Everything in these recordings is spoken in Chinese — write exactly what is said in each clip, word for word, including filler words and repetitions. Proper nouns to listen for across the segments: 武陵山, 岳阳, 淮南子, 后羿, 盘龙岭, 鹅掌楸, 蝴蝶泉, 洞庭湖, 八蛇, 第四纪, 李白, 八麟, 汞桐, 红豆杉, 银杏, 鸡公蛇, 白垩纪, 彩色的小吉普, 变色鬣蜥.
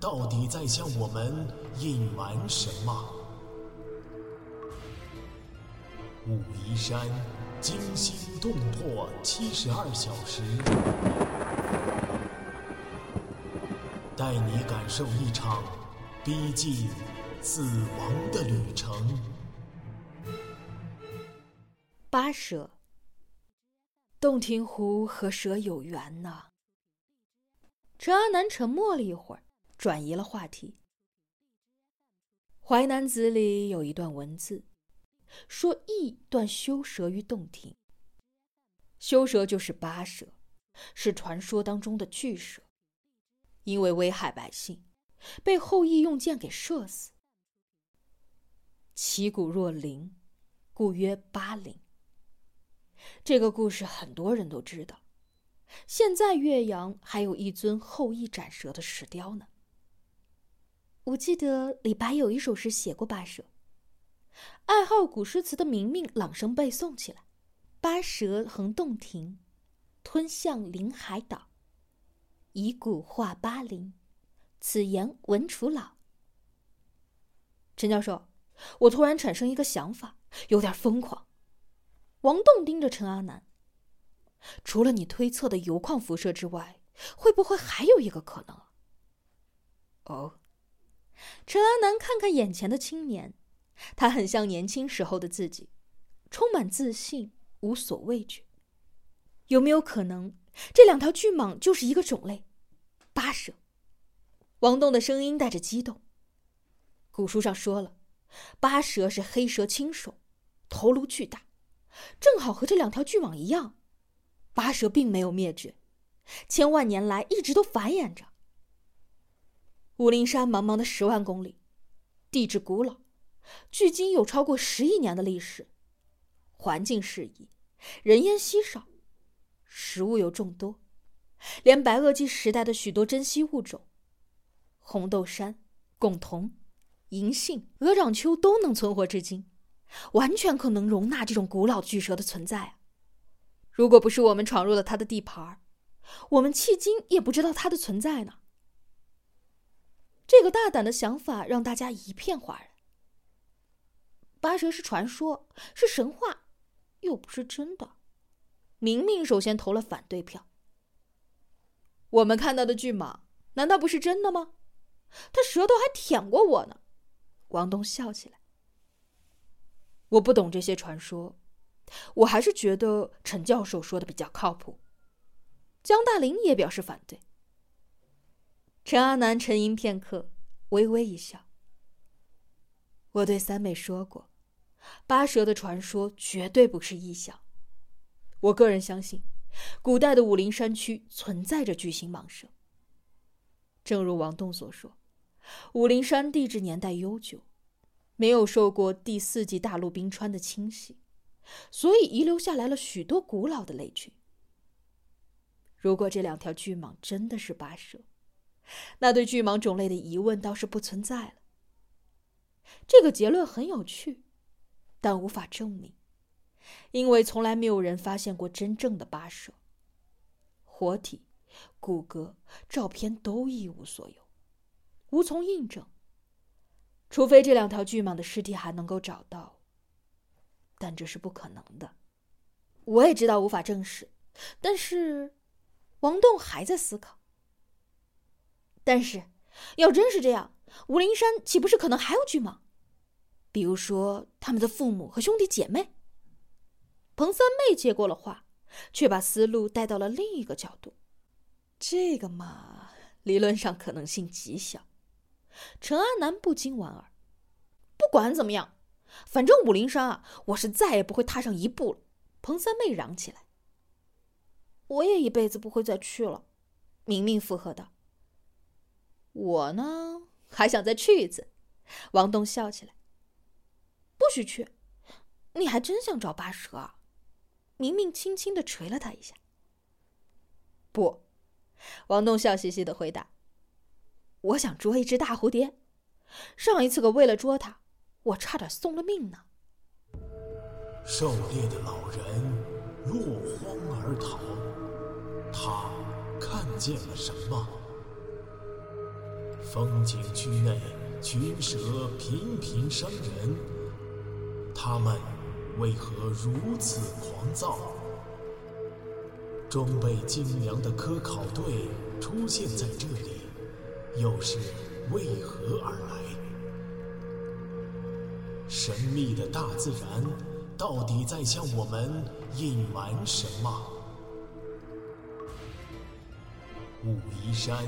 到底在向我们隐瞒什么？武夷山惊心动魄七十二小时，带你感受一场逼近死亡的旅程。八蛇，洞庭湖和蛇有缘呢。陈阿南沉默了一会儿，转移了话题。《淮南子》里有一段文字，说羿断修蛇于洞庭。修蛇就是八蛇，是传说当中的巨蛇，因为危害百姓，被后羿用箭给射死。其骨若麟，故曰八麟。这个故事很多人都知道，现在岳阳还有一尊后羿斩蛇的石雕呢。我记得李白有一首诗写过八蛇，爱好古诗词的明明朗声背诵起来：八蛇横洞庭，吞象临海岛，以骨化八麟，此言闻楚老。陈教授，我突然产生一个想法，有点疯狂。王栋盯着陈阿南，除了你推测的铀矿辐射之外，会不会还有一个可能？哦，陈阿南看看眼前的青年，他很像年轻时候的自己，充满自信，无所畏惧。有没有可能，这两条巨蟒就是一个种类？八蛇。王栋的声音带着激动。古书上说了，八蛇是黑蛇青首，头颅巨大，正好和这两条巨蟒一样。八蛇并没有灭绝，千万年来一直都繁衍着。武陵山茫茫的十万公里，地质古老，距今有超过十亿年的历史，环境适宜，人烟稀少，食物有众多，连白垩纪时代的许多珍稀物种，红豆杉、汞桐、银杏、鹅掌楸都能存活至今，完全可能容纳这种古老巨蛇的存在啊！如果不是我们闯入了它的地盘，我们迄今也不知道它的存在呢。这个大胆的想法让大家一片哗然。八蛇是传说，是神话，又不是真的。明明首先投了反对票。我们看到的巨蟒，难道不是真的吗？它舌头还舔过我呢。王东笑起来。我不懂这些传说，我还是觉得陈教授说的比较靠谱。江大林也表示反对。陈阿南沉吟片刻，微微一笑。我对三妹说过，八蛇的传说绝对不是臆想。我个人相信，古代的武陵山区存在着巨型蟒蛇。正如王栋所说，武陵山地质年代悠久，没有受过第四纪大陆冰川的侵袭，所以遗留下来了许多古老的类群。如果这两条巨蟒真的是八蛇，那对巨蟒种类的疑问倒是不存在了。这个结论很有趣，但无法证明，因为从来没有人发现过真正的八蛇，活体、骨骼、照片都一无所有，无从印证。除非这两条巨蟒的尸体还能够找到，但这是不可能的。我也知道无法证实，但是王栋还在思考。但是要真是这样，武陵山岂不是可能还有巨蟒？比如说他们的父母和兄弟姐妹。彭三妹接过了话，却把思路带到了另一个角度。这个嘛，理论上可能性极小。陈阿南不禁莞尔。不管怎么样，反正武陵山啊，我是再也不会踏上一步了。彭三妹嚷起来。我也一辈子不会再去了，明明附和道。我呢，还想再去一次。王东笑起来。不许去，你还真想找八蛇啊？明明轻轻地捶了他一下。不，王东笑嘻嘻地回答，我想捉一只大蝴蝶，上一次可为了捉它，我差点送了命呢。狩猎的老人落荒而逃，他看见了什么？风景区内群蛇频频伤人，他们为何如此狂躁？装备精良的科考队出现在这里，又是为何而来？神秘的大自然到底在向我们隐瞒什么？武夷山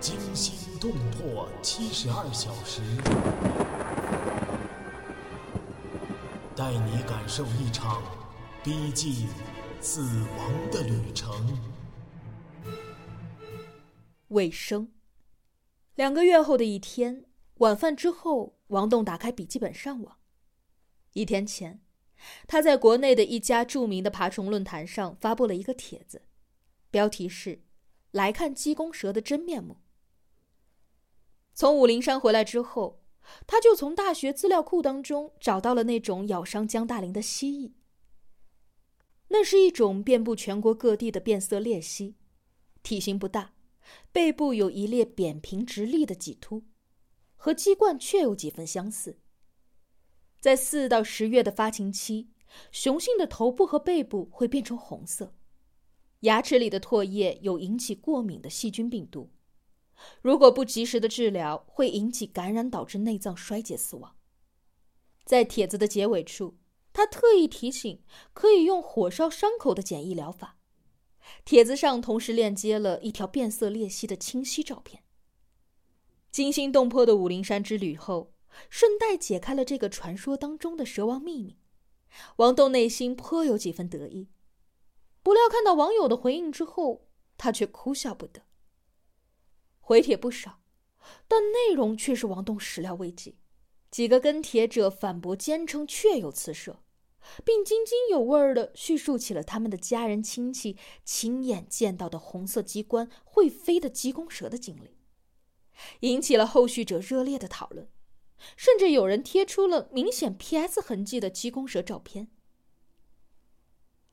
惊心动魄七十二小时，带你感受一场逼近死亡的旅程。尾声。两个月后的一天，晚饭之后，王栋打开笔记本上网。一天前，他在国内的一家著名的爬虫论坛上发布了一个帖子，标题是“来看鸡公蛇的真面目”。从武陵山回来之后，他就从大学资料库当中找到了那种咬伤江大林的蜥蜴。那是一种遍布全国各地的变色鬣蜥，体型不大，背部有一列扁平直立的棘突，和鸡冠却有几分相似。在四到十月的发情期，雄性的头部和背部会变成红色，牙齿里的唾液有引起过敏的细菌病毒，如果不及时的治疗，会引起感染，导致内脏衰竭死亡。在帖子的结尾处，他特意提醒可以用火烧伤口的简易疗法。帖子上同时链接了一条变色鬣蜥的清晰照片。惊心动魄的武陵山之旅后，顺带解开了这个传说当中的蛇王秘密。王栋内心颇有几分得意，不料看到网友的回应之后，他却哭笑不得。回帖不少，但内容却是王栋始料未及。几个跟帖者反驳坚称确有此蛇，并津津有味地叙述起了他们的家人亲戚亲眼见到的红色鸡冠会飞的鸡公蛇的经历，引起了后续者热烈的讨论，甚至有人贴出了明显 P S 痕迹的鸡公蛇照片。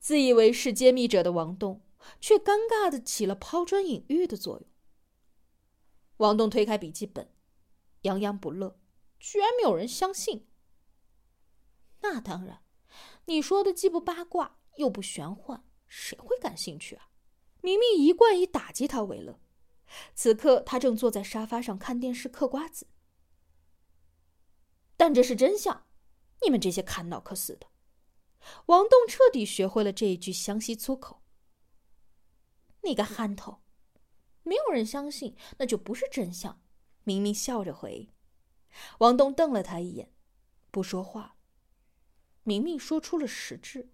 自以为是揭秘者的王栋却尴尬地起了抛砖引玉的作用。王栋推开笔记本，洋洋不乐，居然没有人相信。那当然，你说的既不八卦又不玄幻，谁会感兴趣啊？明明一贯以打击他为乐。此刻他正坐在沙发上看电视嗑瓜子。但这是真相，你们这些砍脑壳死的。王栋彻底学会了这一句湘西粗口。你个憨头，没有人相信，那就不是真相。明明笑着回。王栋瞪了他一眼，不说话。明明说出了实质。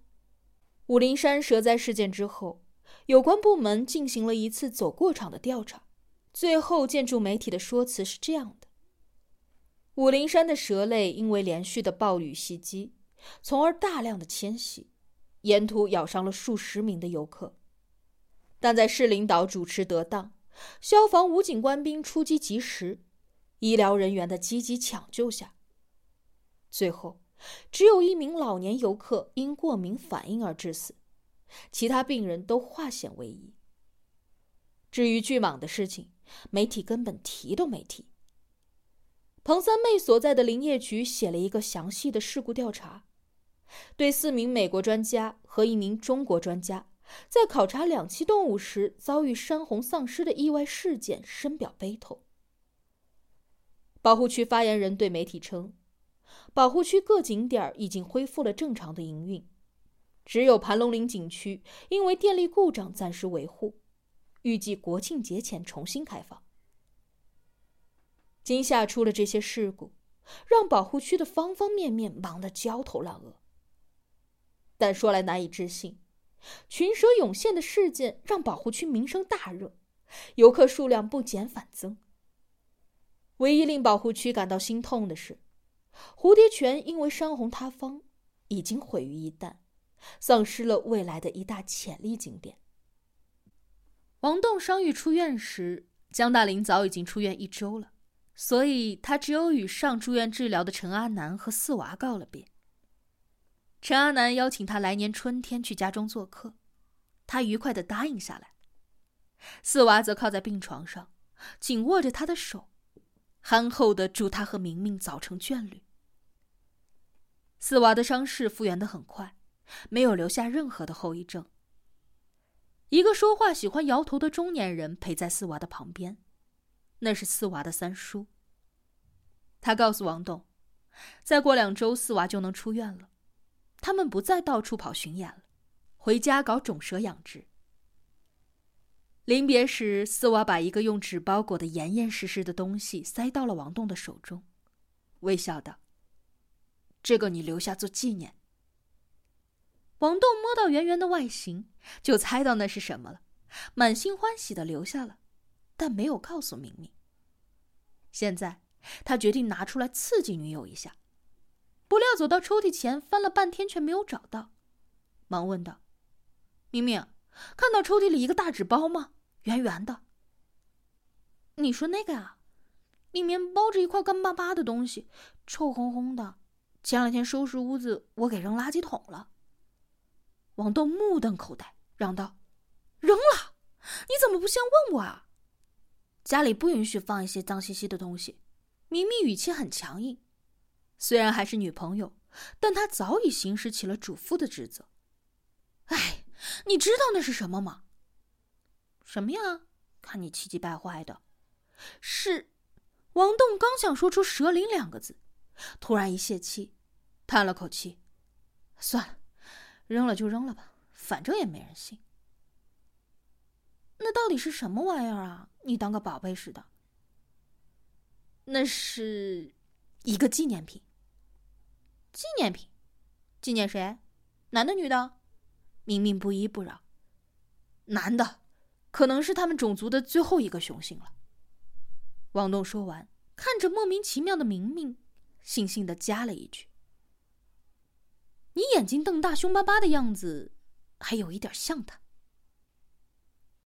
武陵山蛇灾事件之后，有关部门进行了一次走过场的调查，最后建筑媒体的说辞是这样的：武陵山的蛇类因为连续的暴雨袭击，从而大量的迁徙，沿途咬伤了数十名的游客。但在市领导主持得当，消防武警官兵出击及时，医疗人员的积极抢救下，最后只有一名老年游客因过敏反应而致死，其他病人都化险为夷。至于巨蟒的事情，媒体根本提都没提。彭三妹所在的林业局写了一个详细的事故调查，对四名美国专家和一名中国专家在考察两栖动物时遭遇山洪丧尸的意外事件深表悲痛。保护区发言人对媒体称，保护区各景点已经恢复了正常的营运，只有盘龙岭景区因为电力故障暂时维护，预计国庆节前重新开放。今夏出了这些事故，让保护区的方方面面忙得焦头烂额。但说来难以置信，群蛇涌现的事件让保护区名声大热，游客数量不减反增。唯一令保护区感到心痛的是，蝴蝶泉因为山洪塌方已经毁于一旦，丧失了未来的一大潜力景点。王栋伤愈出院时，江大林早已经出院一周了，所以他只有与上住院治疗的陈阿南和四娃告了别。陈阿南邀请他来年春天去家中做客，他愉快地答应下来。四娃则靠在病床上，紧握着他的手，憨厚地祝他和明明早成眷侣。四娃的伤势复原得很快，没有留下任何的后遗症。一个说话喜欢摇头的中年人陪在四娃的旁边，那是四娃的三叔。他告诉王栋，再过两周四娃就能出院了，他们不再到处跑巡演了，回家搞种蛇养殖。临别时，四娃把一个用纸包裹得严严实实的东西塞到了王栋的手中，微笑道：“这个你留下做纪念。”王栋摸到圆圆的外形，就猜到那是什么了，满心欢喜地留下了，但没有告诉明明。现在，他决定拿出来刺激女友一下。不料走到抽屉前，翻了半天却没有找到，忙问道：“明明，看到抽屉里一个大纸包吗？圆圆的。”“你说那个啊，里面包着一块干巴巴的东西，臭烘烘的。前两天收拾屋子，我给扔垃圾桶了。”王栋目瞪口呆，嚷道：“扔了？你怎么不先问我啊？家里不允许放一些脏兮兮的东西。”明明语气很强硬，虽然还是女朋友，但她早已行使起了主妇的职责。“哎，你知道那是什么吗？”“什么呀？看你气急败坏的。”是，王栋刚想说出蛇鳞两个字，突然一泄气，叹了口气，算了，扔了就扔了吧，反正也没人信。“那到底是什么玩意儿啊？你当个宝贝似的。”“那是一个纪念品。”“纪念品？纪念谁？男的女的？”明明不依不饶。“男的，可能是他们种族的最后一个雄性了。”王栋说完，看着莫名其妙的明明，悻悻地加了一句：“你眼睛瞪大凶巴巴的样子，还有一点像他。”